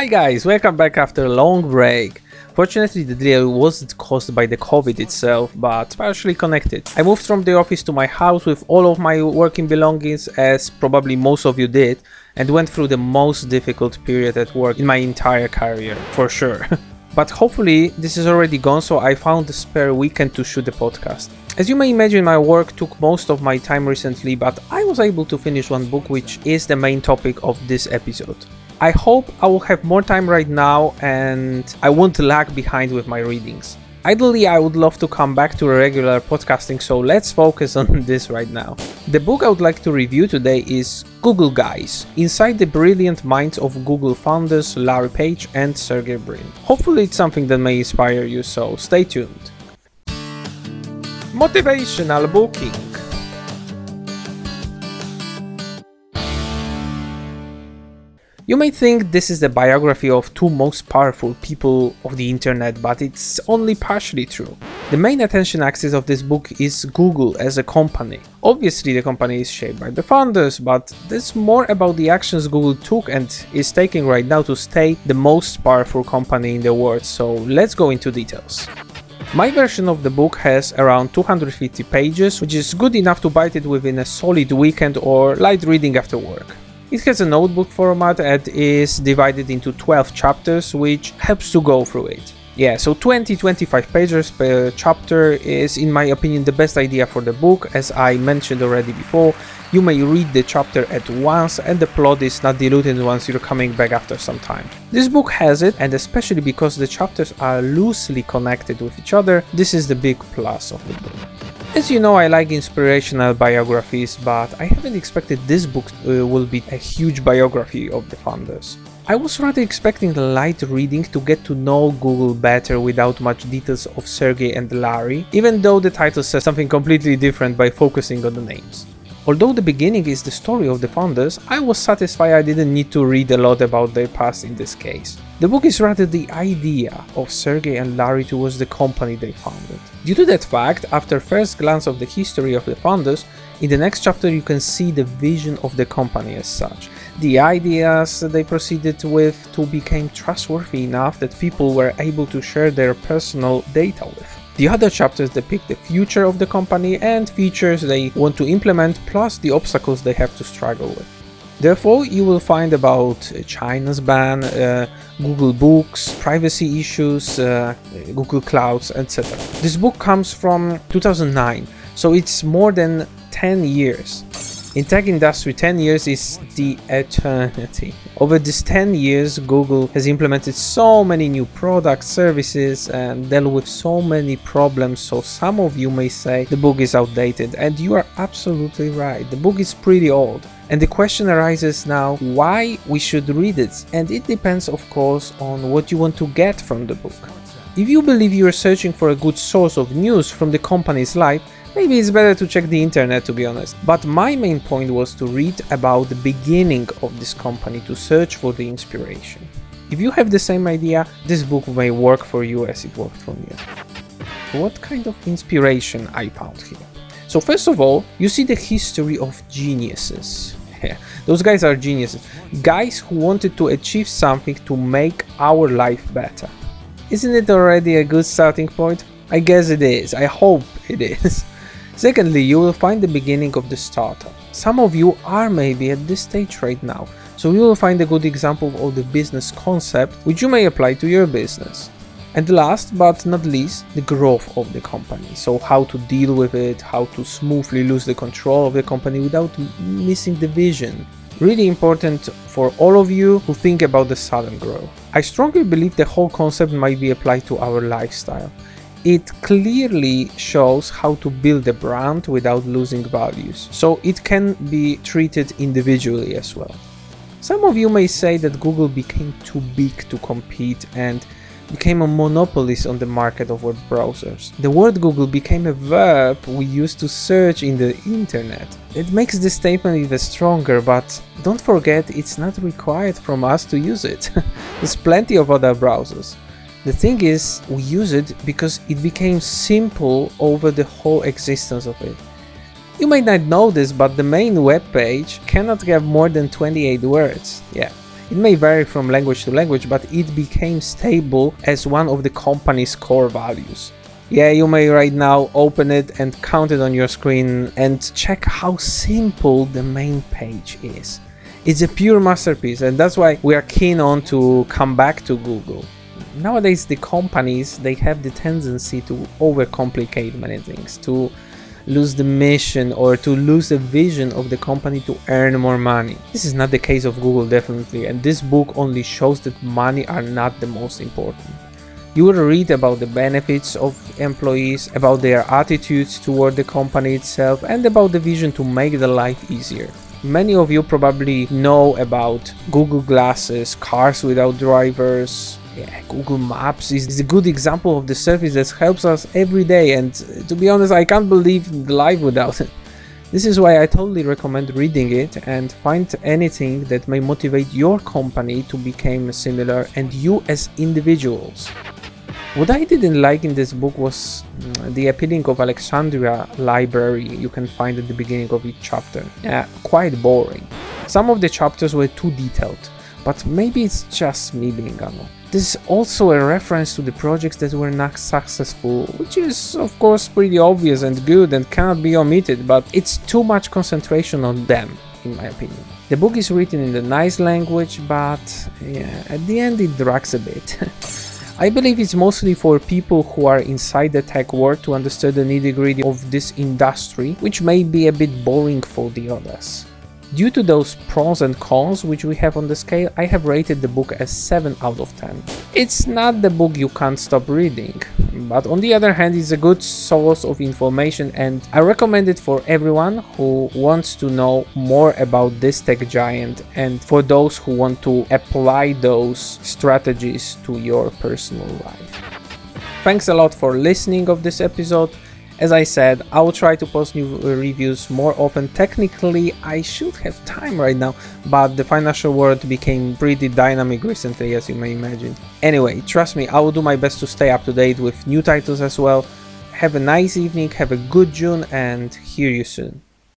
Hi guys, welcome back after a long break. Fortunately, the delay wasn't caused by the COVID itself, but partially connected. I moved from the office to my house with all of my working belongings, as probably most of you did, and went through the most difficult period at work in my entire career, for sure. But hopefully this is already gone, so I found a spare weekend to shoot the podcast. As you may imagine, my work took most of my time recently, but I was able to finish one book, which is the main topic of this episode. I hope I will have more time right now and I won't lag behind with my readings. Ideally, I would love to come back to regular podcasting, so let's focus on this right now. The book I would like to review today is Google Guys, Inside the Brilliant Minds of Google Founders Larry Page and Sergey Brin. Hopefully it's something that may inspire you, so stay tuned. Motivational Booking. You may think this is the biography of two most powerful people of the internet, but it's only partially true. The main attention axis of this book is Google as a company. Obviously, the company is shaped by the founders, but there's more about the actions Google took and is taking right now to stay the most powerful company in the world, so let's go into details. My version of the book has around 250 pages, which is good enough to bite it within a solid weekend or light reading after work. It has a notebook format and is divided into 12 chapters, which helps to go through it. Yeah, so 20-25 pages per chapter is, in my opinion, the best idea for the book. As I mentioned already before, you may read the chapter at once and the plot is not diluted once you're coming back after some time. This book has it, and especially because the chapters are loosely connected with each other, this is the big plus of the book. As you know, I like inspirational biographies, but I haven't expected this book will be a huge biography of the founders. I was rather expecting a light reading to get to know Google better without much details of Sergey and Larry, even though the title says something completely different by focusing on the names. Although the beginning is the story of the founders, I was satisfied I didn't need to read a lot about their past in this case. The book is rather the idea of Sergey and Larry towards the company they founded. Due to that fact, after first glance of the history of the founders, in the next chapter you can see the vision of the company as such. The ideas they proceeded with to became trustworthy enough that people were able to share their personal data with. The other chapters depict the future of the company and features they want to implement, plus the obstacles they have to struggle with. Therefore, you will find about China's ban, Google Books, privacy issues, Google Clouds, etc. This book comes from 2009, so it's more than 10 years. In tech industry, 10 years is the eternity. Over these 10 years, Google has implemented so many new products, services, and dealt with so many problems, so some of you may say the book is outdated, and you are absolutely right, the book is pretty old. And the question arises now, why we should read it? And it depends, of course, on what you want to get from the book. If you believe you are searching for a good source of news from the company's life, maybe it's better to check the internet, to be honest. But my main point was to read about the beginning of this company, to search for the inspiration. If you have the same idea, this book may work for you as it worked for me. What kind of inspiration I found here? So first of all, you see the history of geniuses. Yeah, those guys are geniuses. Guys who wanted to achieve something to make our life better. Isn't it already a good starting point? I guess it is. I hope it is. Secondly, you will find the beginning of the startup. Some of you are maybe at this stage right now, so you will find a good example of the business concept which you may apply to your business. And last but not least, the growth of the company, so how to deal with it, how to smoothly lose the control of the company without missing the vision. Really important for all of you who think about the sudden growth. I strongly believe the whole concept might be applied to our lifestyle. It clearly shows how to build a brand without losing values, so it can be treated individually as well. Some of you may say that Google became too big to compete and became a monopolist on the market of web browsers. The word Google became a verb we use to search in the internet. It makes this statement even stronger, but don't forget it's not required from us to use it. There's plenty of other browsers. The thing is, we use it because it became simple over the whole existence of it. You might not know this, but the main web page cannot have more than 28 words. Yeah, It may vary from language to language, but it became stable as one of the company's core values. Yeah, you may right now open it and count it on your screen and check how simple the main page is. It's a pure masterpiece, and that's why we are keen on to come back to Google. Nowadays, the companies, they have the tendency to overcomplicate many things, to lose the mission or to lose the vision of the company to earn more money. This is not the case of Google, definitely, and this book only shows that money are not the most important. You will read about the benefits of employees, about their attitudes toward the company itself, and about the vision to make the life easier. Many of you probably know about Google Glasses, cars without drivers. Yeah, Google Maps is a good example of the service that helps us every day, and to be honest, I can't believe life without it. This is why I totally recommend reading it and find anything that may motivate your company to become similar and you as individuals. What I didn't like in this book was the appealing of Alexandria library you can find at the beginning of each chapter. Quite boring. Some of the chapters were too detailed, but maybe it's just me being annoyed. This is also a reference to the projects that were not successful, which is of course pretty obvious and good and cannot be omitted, but it's too much concentration on them, in my opinion. The book is written in a nice language, but yeah, at the end it drags a bit. I believe it's mostly for people who are inside the tech world to understand the nitty-gritty of this industry, which may be a bit boring for the others. Due to those pros and cons which we have on the scale, I have rated the book as 7 out of 10. It's not the book you can't stop reading, but on the other hand, it's a good source of information, and I recommend it for everyone who wants to know more about this tech giant and for those who want to apply those strategies to your personal life. Thanks a lot for listening to this episode. As I said, I will try to post new reviews more often. Technically, I should have time right now, but the financial world became pretty dynamic recently, as you may imagine. Anyway, trust me, I will do my best to stay up to date with new titles as well. Have a nice evening, have a good June, and hear you soon.